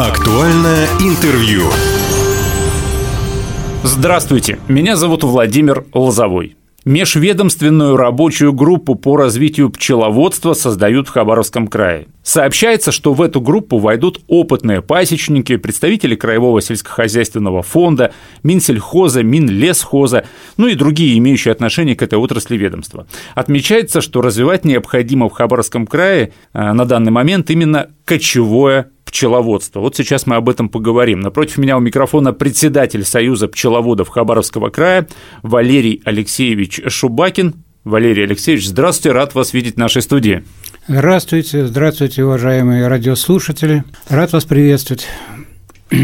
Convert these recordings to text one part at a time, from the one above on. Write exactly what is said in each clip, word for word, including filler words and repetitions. Актуальное интервью. Здравствуйте, меня зовут Владимир Лозовой. Межведомственную рабочую группу по развитию пчеловодства создают в Хабаровском крае. Сообщается, что в эту группу войдут опытные пасечники, представители Краевого сельскохозяйственного фонда, Минсельхоза, Минлесхоза, ну и другие имеющие отношение к этой отрасли ведомства. Отмечается, что развивать необходимо в Хабаровском крае на данный момент именно кочевое пчеловодство. Вот сейчас мы об этом поговорим. Напротив меня у микрофона председатель Союза пчеловодов Хабаровского края Валерий Алексеевич Шубакин. Валерий Алексеевич, здравствуйте, рад вас видеть в нашей студии. Здравствуйте, здравствуйте, уважаемые радиослушатели. Рад вас приветствовать.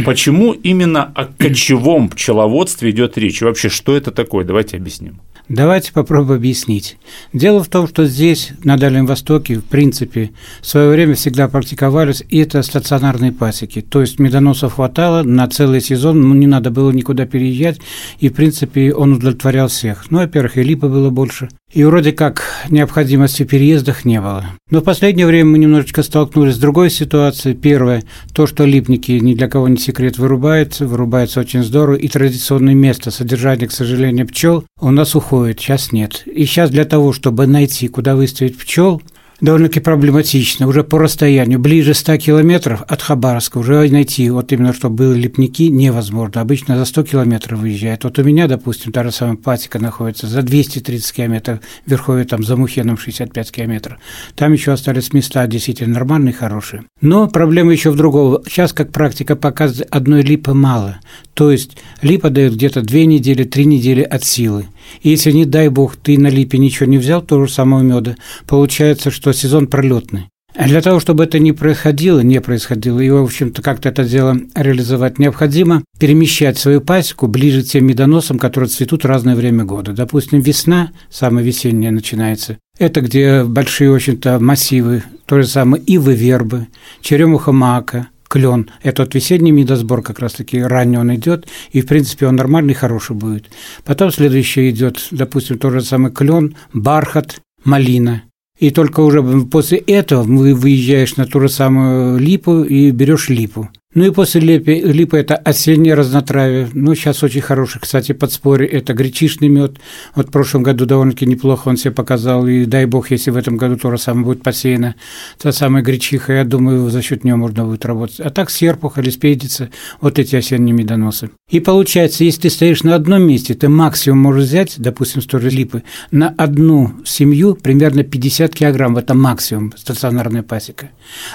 Почему именно о кочевом пчеловодстве идет речь? И вообще, что это такое? Давайте объясним. Давайте попробуем объяснить. Дело в том, что здесь, на Дальнем Востоке, в принципе, в свое время всегда практиковались, и это стационарные пасеки. То есть медоносов хватало на целый сезон, ну, не надо было никуда переезжать, и, в принципе, он удовлетворял всех. Ну, во-первых, и липы было больше, и вроде как необходимости в переездах не было. Но в последнее время мы немножечко столкнулись с другой ситуацией. Первое, то, что липники ни для кого не секрет вырубаются, вырубаются очень здорово, и традиционное место содержания, к сожалению, пчел у нас уходит. Сейчас нет. И сейчас для того, чтобы найти, куда выставить пчел, довольно-таки проблематично. Уже по расстоянию, ближе ста километров от Хабаровска, уже найти, вот именно, чтобы были липники, невозможно. Обычно за сто километров выезжает. Вот у меня, допустим, та же самая пасека находится за двести тридцать километров, в Верховье, там, за Мухеном шестьдесят пять километров. Там еще остались места действительно нормальные, хорошие. Но проблема еще в другом. Сейчас, как практика показывает, одной липы мало. То есть липа дает где-то две недели, три недели от силы. И если, не дай бог, ты на липе ничего не взял, того же самого меда, получается, что сезон пролетный. А для того, чтобы это не происходило, не происходило, и, в общем-то, как-то это дело реализовать необходимо, перемещать свою пасеку ближе к тем медоносам, которые цветут в разное время года. Допустим, весна, самая весенняя начинается, это где большие, в общем-то, массивы, то же самое ивы, вербы, черемуха, мака, клен. Этот весенний медосбор как раз-таки ранний он идет, и, в принципе, он нормальный, хороший будет. Потом следующий идет, допустим, тот же самый клен, бархат, малина. И только уже после этого выезжаешь на ту же самую липу и берешь липу. Ну и после липы, липы это осеннее разнотравие. Ну, сейчас очень хороший, кстати, подспорье, это гречишный мед. Вот в прошлом году довольно-таки неплохо он себе показал, и дай бог, если в этом году то же самое будет посеяно, та самая гречиха, я думаю, за счет нее можно будет работать. А так серпуха, леспедица, вот эти осенние медоносы. И получается, если ты стоишь на одном месте, ты максимум можешь взять, допустим, с той же липы, на одну семью примерно пятьдесят килограмм, это максимум стационарная пасека.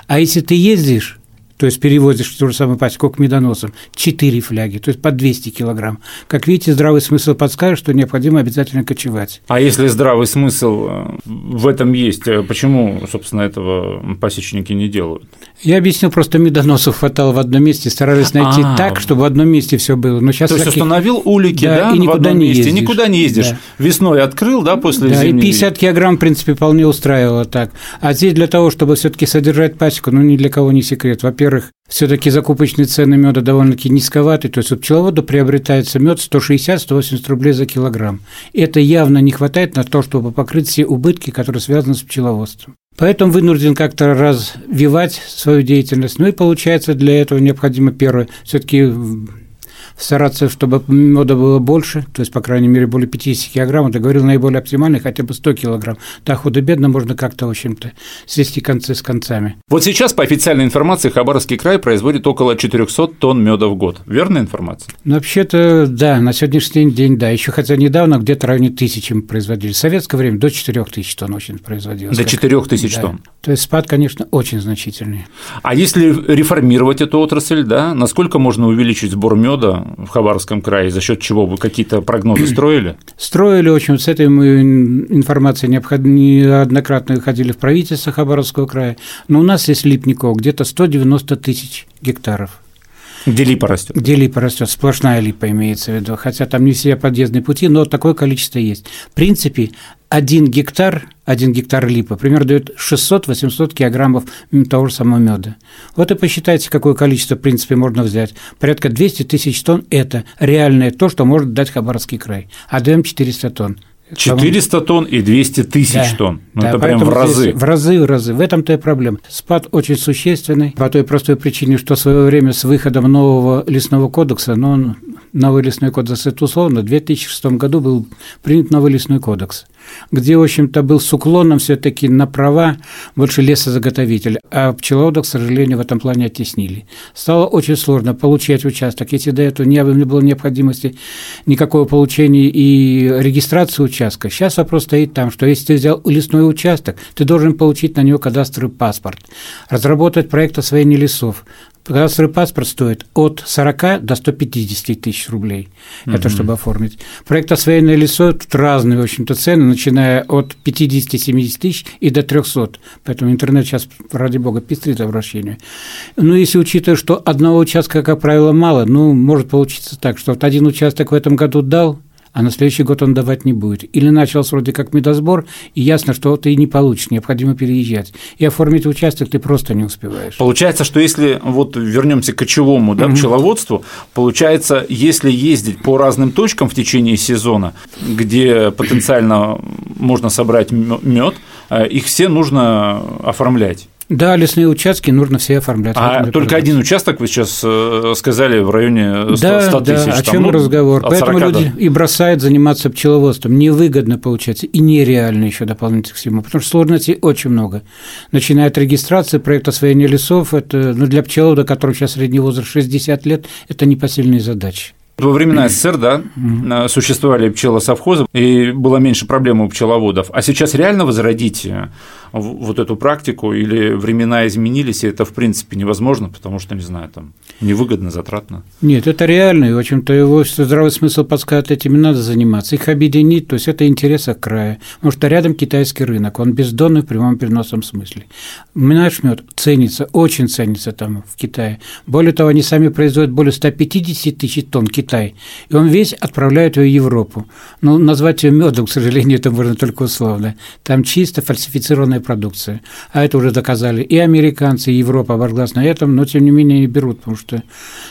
А если ты ездишь, то есть перевозишь ту же самую пасеку к медоносам, четыре фляги, то есть по двести килограмм. Как видите, здравый смысл подскажет, что необходимо обязательно кочевать. А если здравый смысл в этом есть, почему, собственно, этого пасечники не делают? Я объясню, просто медоносов хватало в одном месте, старались найти А-а-а. так, чтобы в одном месте все было. Но сейчас то всякие... есть установил улики, да, да и в одном месте, ездишь. Никуда не ездишь. Да. Весной открыл, да, после да, зимней... Да, и пятьдесят килограмм, в принципе, вполне устраивало так. А здесь для того, чтобы все таки содержать пасеку, ну, ни для кого не секрет. Во-первых, Во-первых, все-таки закупочные цены меда довольно-таки низковаты, то есть у пчеловода приобретается мед сто шестьдесят - сто восемьдесят рублей за килограмм. Это явно не хватает на то, чтобы покрыть все убытки, которые связаны с пчеловодством. Поэтому вынужден как-то развивать свою деятельность. Ну и получается, для этого необходимо первое, все-таки стараться, чтобы меда было больше, то есть, по крайней мере, более пятьдесят килограмм. Я говорил, наиболее оптимальный, хотя бы сто килограмм. Да, худо-бедно можно как-то, в общем-то, свести концы с концами. Вот сейчас, по официальной информации, Хабаровский край производит около четыреста тонн меда в год. Верная информация? Ну, вообще-то, да, на сегодняшний день, да. Еще хотя недавно где-то в районе тысячи мы производили. В советское время до четырёх тысяч тонн очень производилось. До четырёх тысяч да. тонн? То есть, спад, конечно, очень значительный. А если реформировать эту отрасль, да, насколько можно увеличить сбор меда в Хабаровском крае, за счет чего вы какие-то прогнозы строили? Строили, в общем, с этой мы информацией неоднократно выходили в правительство Хабаровского края, но у нас есть липников где-то сто девяносто тысяч гектаров. Где липа растет? Где липа растет, сплошная липа имеется в виду, хотя там не все подъездные пути, но такое количество есть. В принципе, один гектар, один гектар липы, примерно дает шестьсот - восемьсот килограммов того же самого меда. Вот и посчитайте, какое количество, в принципе, можно взять. Порядка двести тысяч тонн – это реальное то, что может дать Хабаровский край, а даем четыреста тонн. четыреста тонн и двести тысяч да, тонн. Ну, да, это прям в разы. В разы, в разы. В этом-то и проблема. Спад очень существенный по той простой причине, что в свое время с выходом нового лесного кодекса, но он, новый лесной кодекс, это условно, в две тысячи шестом году был принят новый лесной кодекс, где, в общем-то, был с уклоном все-таки на права больше лесозаготовителя, а пчеловодов, к сожалению, в этом плане оттеснили. Стало очень сложно получать участок, если до этого не было необходимости никакого получения и регистрации участка. Сейчас вопрос стоит там, что если ты взял лесной участок, ты должен получить на него кадастровый паспорт, разработать проект освоения лесов. Кадастровый паспорт стоит от сорока до ста пятидесяти тысяч рублей, mm-hmm. это чтобы оформить. Проект освоения лесов, тут разные, в общем-то, цены, начиная от пятидесяти-семидесяти тысяч и до трёхсот, поэтому интернет сейчас, ради бога, пестрит обращение. Ну, если учитывая, что одного участка, как правило, мало, ну, может получиться так, что вот один участок в этом году дал, а на следующий год он давать не будет. Или начался вроде как медосбор, и ясно, что ты не получишь, необходимо переезжать. И оформить участок ты просто не успеваешь. Получается, что если вот вернемся к кочевому да, пчеловодству, получается, если ездить по разным точкам в течение сезона, где потенциально можно собрать мед, их все нужно оформлять. Да, лесные участки нужно все оформлять. А только один участок, вы сейчас сказали, в районе ста тысяч. Да, да, там, о чем ну, разговор. Поэтому люди до... и бросают заниматься пчеловодством. Невыгодно получается и нереально еще дополнительно к всему, потому что сложностей очень много. Начиная от регистрации, проект освоения лесов, это, ну, для пчеловода, которому сейчас средний возраст шестьдесят лет, это непосильные задачи. Во времена СССР, да, mm-hmm. существовали пчелосовхозы, и было меньше проблем у пчеловодов. А сейчас реально возродить вот эту практику или времена изменились, и это, в принципе, невозможно, потому что, не знаю, там невыгодно, затратно? Нет, это реально, и, в общем-то, его здравый смысл подсказывает, этим надо заниматься, их объединить, то есть это интересы края, потому что рядом китайский рынок, он бездонный в прямом переносном смысле. Наш мед ценится, очень ценится там в Китае. Более того, они сами производят более ста пятидесяти тысяч тонн китайских, и он весь отправляет его в Европу. Но назвать ее медом, к сожалению, это можно только условно. Там чисто фальсифицированная продукция. А это уже доказали и американцы, и Европа обожглась на этом, но тем не менее не берут, потому что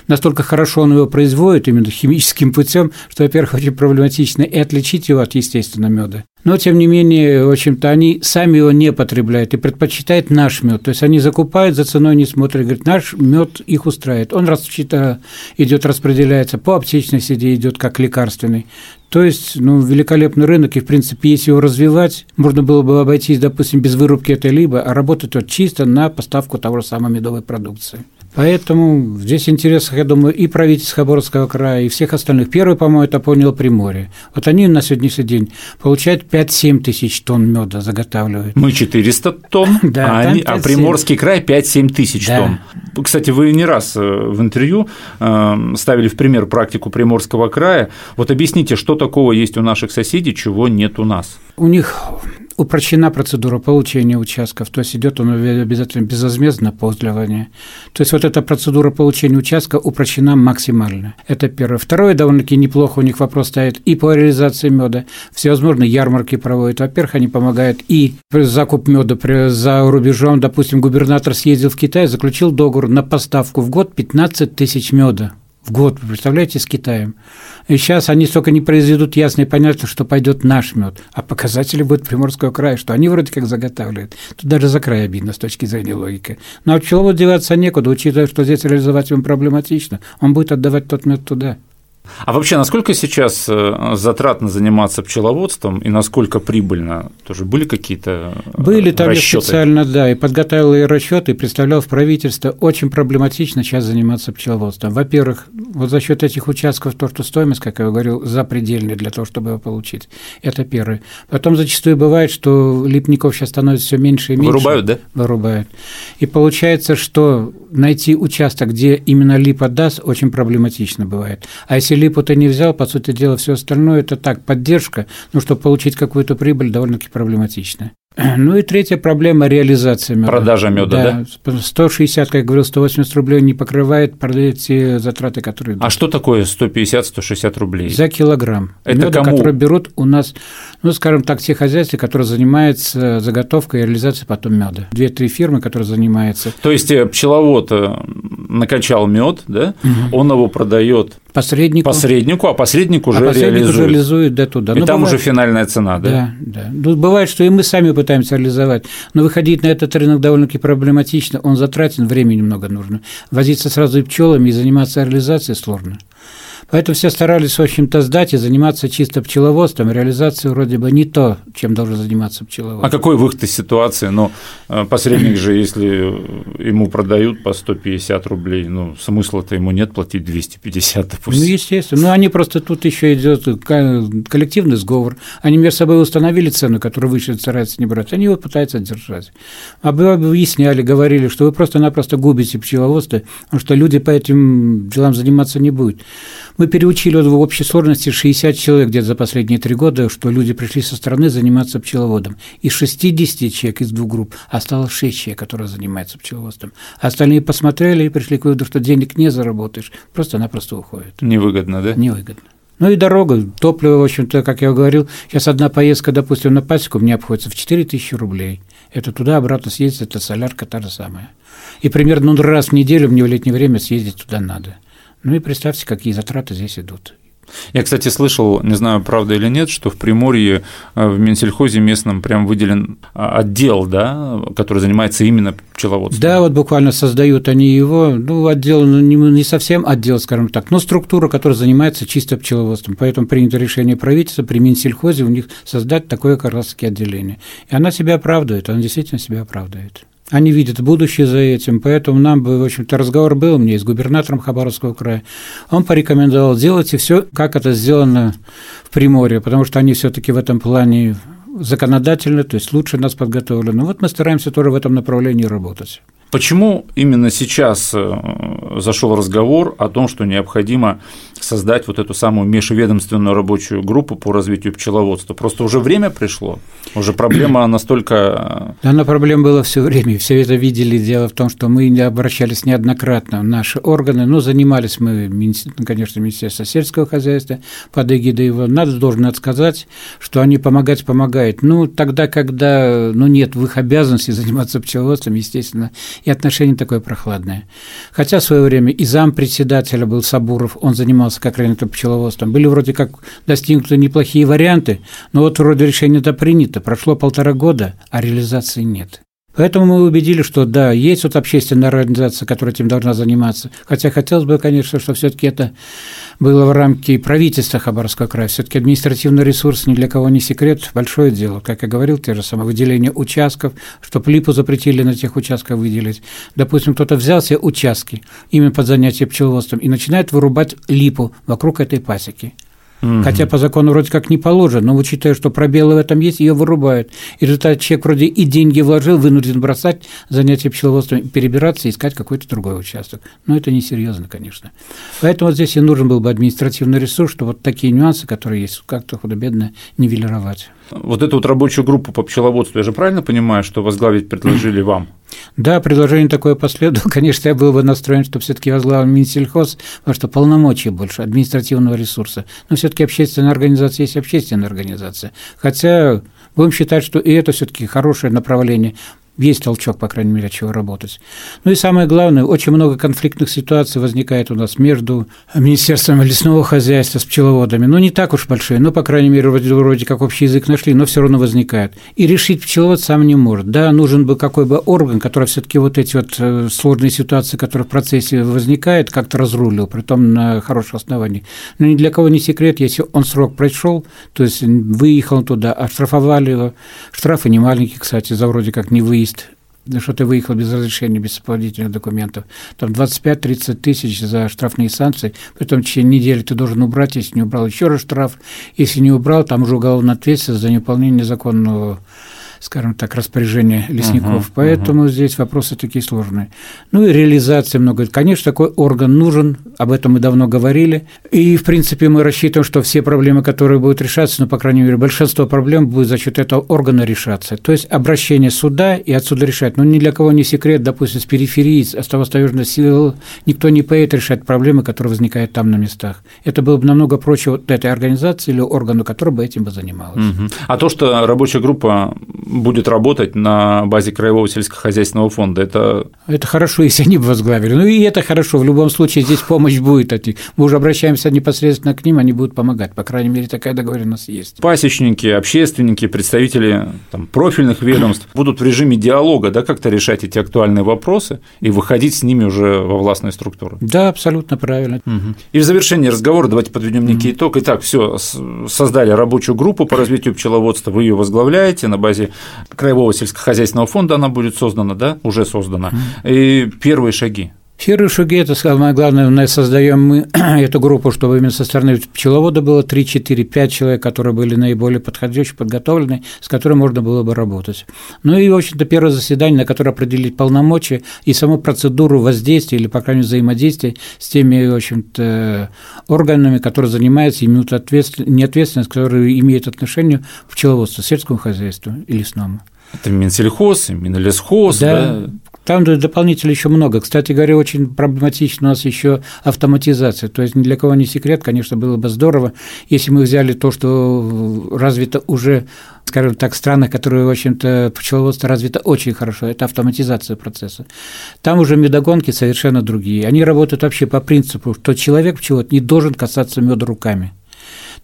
настолько хорошо он его производит именно химическим путем, что, во-первых, очень проблематично и отличить его от естественного меда. Но, тем не менее, в общем-то, они сами его не потребляют и предпочитают наш мед. То есть они закупают, за ценой не смотрят, говорят, наш мед их устраивает. Он идет, распределяется по аптечной сети, идет как лекарственный. То есть, ну, великолепный рынок, и, в принципе, если его развивать, можно было бы обойтись, допустим, без вырубки этой либо, а работать вот чисто на поставку того же самого медовой продукции. Поэтому здесь интересно, я думаю, и правительство Хабаровского края, и всех остальных. Первый, по-моему, это понял Приморье. Вот они на сегодняшний день получают пять-семь тысяч тонн меда заготавливают. Мы четыреста тонн, да, а, они, а Приморский край пять-семь тысяч да. тонн. Кстати, вы не раз в интервью ставили в пример практику Приморского края. Вот объясните, что такого есть у наших соседей, чего нет у нас? У них упрощена процедура получения участков, то есть идет он обязательно безвозмездно по возделыванию. То есть вот эта процедура получения участка упрощена максимально. Это первое. Второе, довольно-таки неплохо у них вопрос стоит и по реализации меда. Всевозможные ярмарки проводят. Во-первых, они помогают и закуп меда за рубежом. Допустим, губернатор съездил в Китай, заключил договор на поставку в год пятнадцать тысяч меда. В год, вы представляете, с Китаем. И сейчас они столько не произведут, ясно и понятно, что пойдет наш мед, а показатели будут Приморского края, что они вроде как заготавливают. Тут даже за край обидно с точки зрения логики. Но от пчеловода деваться некуда, учитывая, что здесь реализовать ему проблематично, он будет отдавать тот мед туда. А вообще, насколько сейчас затратно заниматься пчеловодством и насколько прибыльно? Тоже были какие-то расчёты? Были там расчёты? Специально, да, и подготовил и расчёты, и представлял в правительство. Очень проблематично сейчас заниматься пчеловодством. Во-первых, вот за счет этих участков то, что стоимость, как я говорил, запредельная для того, чтобы его получить. Это первое. Потом зачастую бывает, что липников сейчас становится все меньше и меньше. Вырубают, да? Вырубают. И получается, что найти участок, где именно липа даст, очень проблематично бывает. А если липу ты не взял, по сути дела, все остальное – это так, поддержка, но чтобы получить какую-то прибыль, довольно-таки проблематично. Ну и третья проблема – реализация меда. Продажа меда, да? да? сто шестьдесят, как я говорил, сто восемьдесят рублей не покрывает те затраты, которые… Идут. А что такое сто пятьдесят - сто шестьдесят рублей? За килограмм. Это меда, кому? Который берут у нас, ну, скажем так, те хозяйства, которые занимаются заготовкой и реализацией потом меда. Две-три фирмы, которые занимаются… То есть пчеловод накачал мед, да, угу. он его продает посреднику. посреднику, а посредник уже а посредник реализует. Уже реализует да, туда. И ну, там бывает... уже финальная цена. Да, да. да. Бывает, что и мы сами пытаемся реализовать, но выходить на этот рынок довольно-таки проблематично, он затратен, времени много нужно. Возиться сразу и пчелами и заниматься реализацией сложно. Поэтому все старались, в общем-то, сдать и заниматься чисто пчеловодством. Реализация вроде бы не то, чем должен заниматься пчеловод. А какой выход из ситуации? Ну, посредник же, если ему продают по сто пятьдесят рублей, ну, смысла-то ему нет платить двести пятьдесят, допустим. Ну, естественно. Ну, они просто тут еще идет коллективный сговор. Они между собой установили цену, которую выше стараются не брать. Они его пытаются держать. Объясняли, говорили, что вы просто-напросто губите пчеловодство, потому что люди по этим делам заниматься не будут. Мы переучили в общей сложности шестьдесят человек где-то за последние три года, что люди пришли со стороны заниматься пчеловодом. Из шестидесяти человек из двух групп осталось шесть человек, которые занимаются пчеловодством. Остальные посмотрели и пришли к выводу, что денег не заработаешь, просто-напросто уходит. Невыгодно, да? Невыгодно. Ну и дорога, топливо, в общем-то, как я говорил, сейчас одна поездка, допустим, на пасеку мне обходится в четыре тысячи рублей. Это туда-обратно съездить, это солярка та же самая. И примерно ну, раз в неделю мне в летнее время съездить туда надо. Ну и представьте, какие затраты здесь идут. Я, кстати, слышал, не знаю, правда или нет, что в Приморье в Минсельхозе местном прям выделен отдел, да, который занимается именно пчеловодством. Да, вот буквально создают они его, ну, отдел, ну, не совсем отдел, скажем так, но структура, которая занимается чисто пчеловодством, поэтому принято решение правительства при Минсельхозе у них создать такое как раз-таки отделение, и она себя оправдывает, она действительно себя оправдывает. Они видят будущее за этим, поэтому нам бы, в общем-то, разговор был у меня с губернатором Хабаровского края. Он порекомендовал делать и все, как это сделано в Приморье, потому что они все-таки в этом плане законодательно, то есть лучше нас подготовлены. Вот мы стараемся тоже в этом направлении работать. Почему именно сейчас зашел разговор о том, что необходимо создать вот эту самую межведомственную рабочую группу по развитию пчеловодства? Просто уже время пришло, уже проблема настолько… Она проблема была все время, все это видели. Дело в том, что мы не обращались неоднократно в наши органы, но занимались мы, конечно, Министерство сельского хозяйства под эгидой его. Надо, должен сказать, что они помогать помогают. Ну, тогда, когда ну, нет в их обязанности заниматься пчеловодством, естественно… И отношение такое прохладное. Хотя в свое время и зампредседателя был Сабуров, он занимался как раз пчеловодством. Были вроде как достигнуты неплохие варианты, но вот вроде решение-то принято. Прошло полтора года, а реализации нет. Поэтому мы убедили, что да, есть вот общественная организация, которая этим должна заниматься. Хотя хотелось бы, конечно, что все-таки это было в рамки правительства Хабаровского края. Все-таки административный ресурс ни для кого не секрет, большое дело. Как я говорил, те же самые выделения участков, чтобы липу запретили на тех участках выделить. Допустим, кто-то взял себе участки именно под занятие пчеловодством и начинает вырубать липу вокруг этой пасеки. Угу. Хотя по закону вроде как не положено, но учитывая, что пробелы в этом есть, ее вырубают. И результат человек вроде и деньги вложил, вынужден бросать занятия пчеловодством, перебираться и искать какой-то другой участок. Но это несерьезно, конечно. Поэтому вот здесь и нужен был бы административный ресурс, чтобы вот такие нюансы, которые есть, как-то худо-бедно нивелировать. Вот эту вот рабочую группу по пчеловодству, я же правильно понимаю, что возглавить предложили вам? Да, предложение такое последовало. Конечно, я был бы настроен, чтобы все-таки возглавил Минсельхоз, потому что полномочий больше, административного ресурса. Но все-таки общественная организация есть общественная организация. Хотя будем считать, что и это все-таки хорошее направление. Есть толчок, по крайней мере, от чего работать. Ну и самое главное, очень много конфликтных ситуаций возникает у нас между Министерством лесного хозяйства с пчеловодами. Ну, не так уж большие, но, по крайней мере, вроде, вроде как общий язык нашли, но все равно возникает. И решить пчеловод сам не может. Да, нужен бы какой бы орган, который все-таки вот эти вот сложные ситуации, которые в процессе возникают, как-то разрулил, притом на хорошем основании. Но ни для кого не секрет, если он срок прошел, то есть выехал туда, оштрафовали его. Штрафы не маленькие, кстати, за вроде как не выезд. Что ты выехал без разрешения, без сопроводительных документов, там двадцать пять - тридцать тысяч за штрафные санкции, притом в течение недели ты должен убрать, если не убрал, еще раз штраф, если не убрал, там уже уголовная ответственность за неуполнение законного, скажем так, распоряжение лесников. Uh-huh, Поэтому uh-huh. здесь вопросы такие сложные. Ну и реализация много. Конечно, такой орган нужен, об этом мы давно говорили. И, в принципе, мы рассчитываем, что все проблемы, которые будут решаться, ну, по крайней мере, большинство проблем будет за счет этого органа решаться. То есть обращение суда и отсюда решать. Ну, ни для кого не секрет, допустим, с периферии, с оставостаёжных сил никто не поедет решать проблемы, которые возникают там на местах. Это было бы намного проще вот этой организации или органу, который бы этим бы занималась. Uh-huh. А то, что рабочая группа будет работать на базе Краевого сельскохозяйственного фонда. Это... это хорошо, если они бы возглавили. Ну и это хорошо, в любом случае здесь помощь будет от них. Мы уже обращаемся непосредственно к ним, они будут помогать, по крайней мере, такая договоренность есть. Пасечники, общественники, представители там, профильных ведомств будут в режиме диалога, да, как-то решать эти актуальные вопросы и выходить с ними уже во властные структуры. Да, абсолютно правильно. Угу. И в завершении разговора давайте подведем некий угу. итог. Итак, все, создали рабочую группу по развитию пчеловодства, вы ее возглавляете на базе Краевого сельскохозяйственного фонда, она будет создана, да, уже создана. И первые шаги. Первые шаги, это самое главное, мы создаем мы эту группу, чтобы именно со стороны пчеловода было три-четыре-пять человек, которые были наиболее подходящие, подготовленные, с которыми можно было бы работать. Ну и, в общем-то, первое заседание, на которое определить полномочия и саму процедуру воздействия или, по крайней мере, взаимодействия с теми, в общем-то, органами, которые занимаются, имеют ответственность, не ответственность, которые имеют отношение к пчеловодству, сельскому хозяйству и лесному. Это Минсельхоз, Минлесхоз, да? да? Там дополнительно еще много. Кстати говоря, очень проблематична у нас еще автоматизация. То есть ни для кого не секрет, конечно, было бы здорово, если мы взяли то, что развито уже, скажем так, в странах, которые, в общем-то, пчеловодство развито очень хорошо, это автоматизация процесса. Там уже медогонки совершенно другие. Они работают вообще по принципу, что человек-пчеловод не должен касаться меда руками.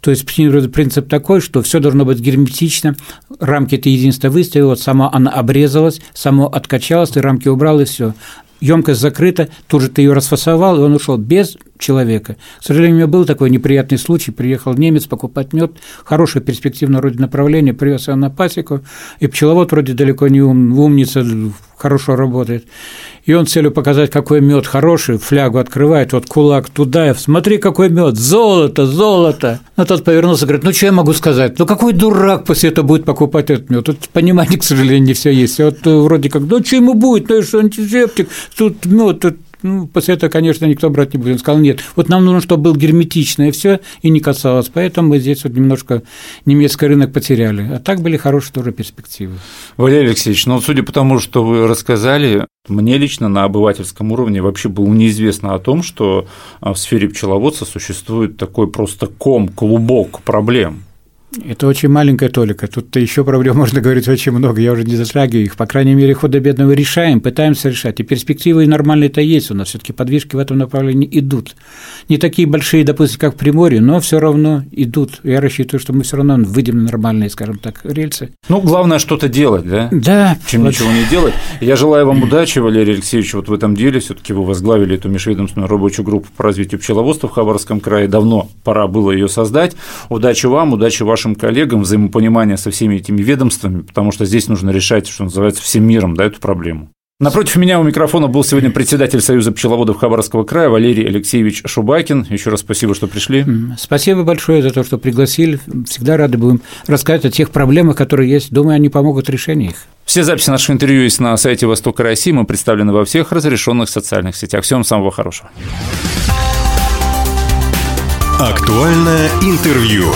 То есть принцип такой, что все должно быть герметично, рамки ты единственно выставил, вот сама она обрезалась, само откачалась, ты рамки убрал и все. Емкость закрыта, тут же ты ее расфасовал, и он ушел без человека. К сожалению, у меня был такой неприятный случай. Приехал немец покупать мед, хорошее перспективное вроде направление, привез его на пасеку, и пчеловод вроде далеко не ум, умница, хорошо работает. И он с целью показать, какой мед хороший, флягу открывает, вот кулак туда, смотри, какой мед, золото, золото. Но тот повернулся и говорит, ну, что я могу сказать? Ну, какой дурак после этого будет покупать этот мед? Тут понимание, к сожалению, не все есть. Вот вроде как, ну, что ему будет, ну, что антисептик, тут мед, тут... Ну, после этого, конечно, никто брать не будет. Он сказал, нет, вот нам нужно, чтобы было герметичное все и не касалось. Поэтому мы здесь вот немножко немецкий рынок потеряли. А так были хорошие тоже перспективы. Валерий Алексеевич, ну, судя по тому, что вы рассказали, мне лично на обывательском уровне вообще было неизвестно о том, что в сфере пчеловодства существует такой просто ком, клубок проблем. Это очень маленькая толика. Тут еще проблем можно говорить очень много. Я уже не затрагиваю их. По крайней мере, худо-бедно решаем, пытаемся решать. И перспективы и нормальные-то есть у нас. Все-таки подвижки в этом направлении идут. Не такие большие, допустим, как в Приморье, но все равно идут. Я рассчитываю, что мы все равно выйдем на нормальные, скажем так, рельсы. Ну, главное что-то делать, да? Да. Чем вот. Ничего не делать. Я желаю вам удачи, Валерий Алексеевич, вот в этом деле. Все-таки вы возглавили эту межведомственную рабочую группу по развитию пчеловодства в Хабаровском крае. Давно пора было ее создать. Удачи вам, удачи вашим коллегам, взаимопонимание со всеми этими ведомствами, потому что здесь нужно решать, что называется, всем миром, да, эту проблему. Напротив меня у микрофона был сегодня председатель Союза пчеловодов Хабаровского края Валерий Алексеевич Шубакин. Еще раз спасибо, что пришли. Спасибо большое за то, что пригласили. Всегда рады будем рассказать о тех проблемах, которые есть. Думаю, они помогут в решении их. Все записи наших интервью есть на сайте Востока России. Мы представлены во всех разрешенных социальных сетях. Всем самого хорошего. Актуальное интервью.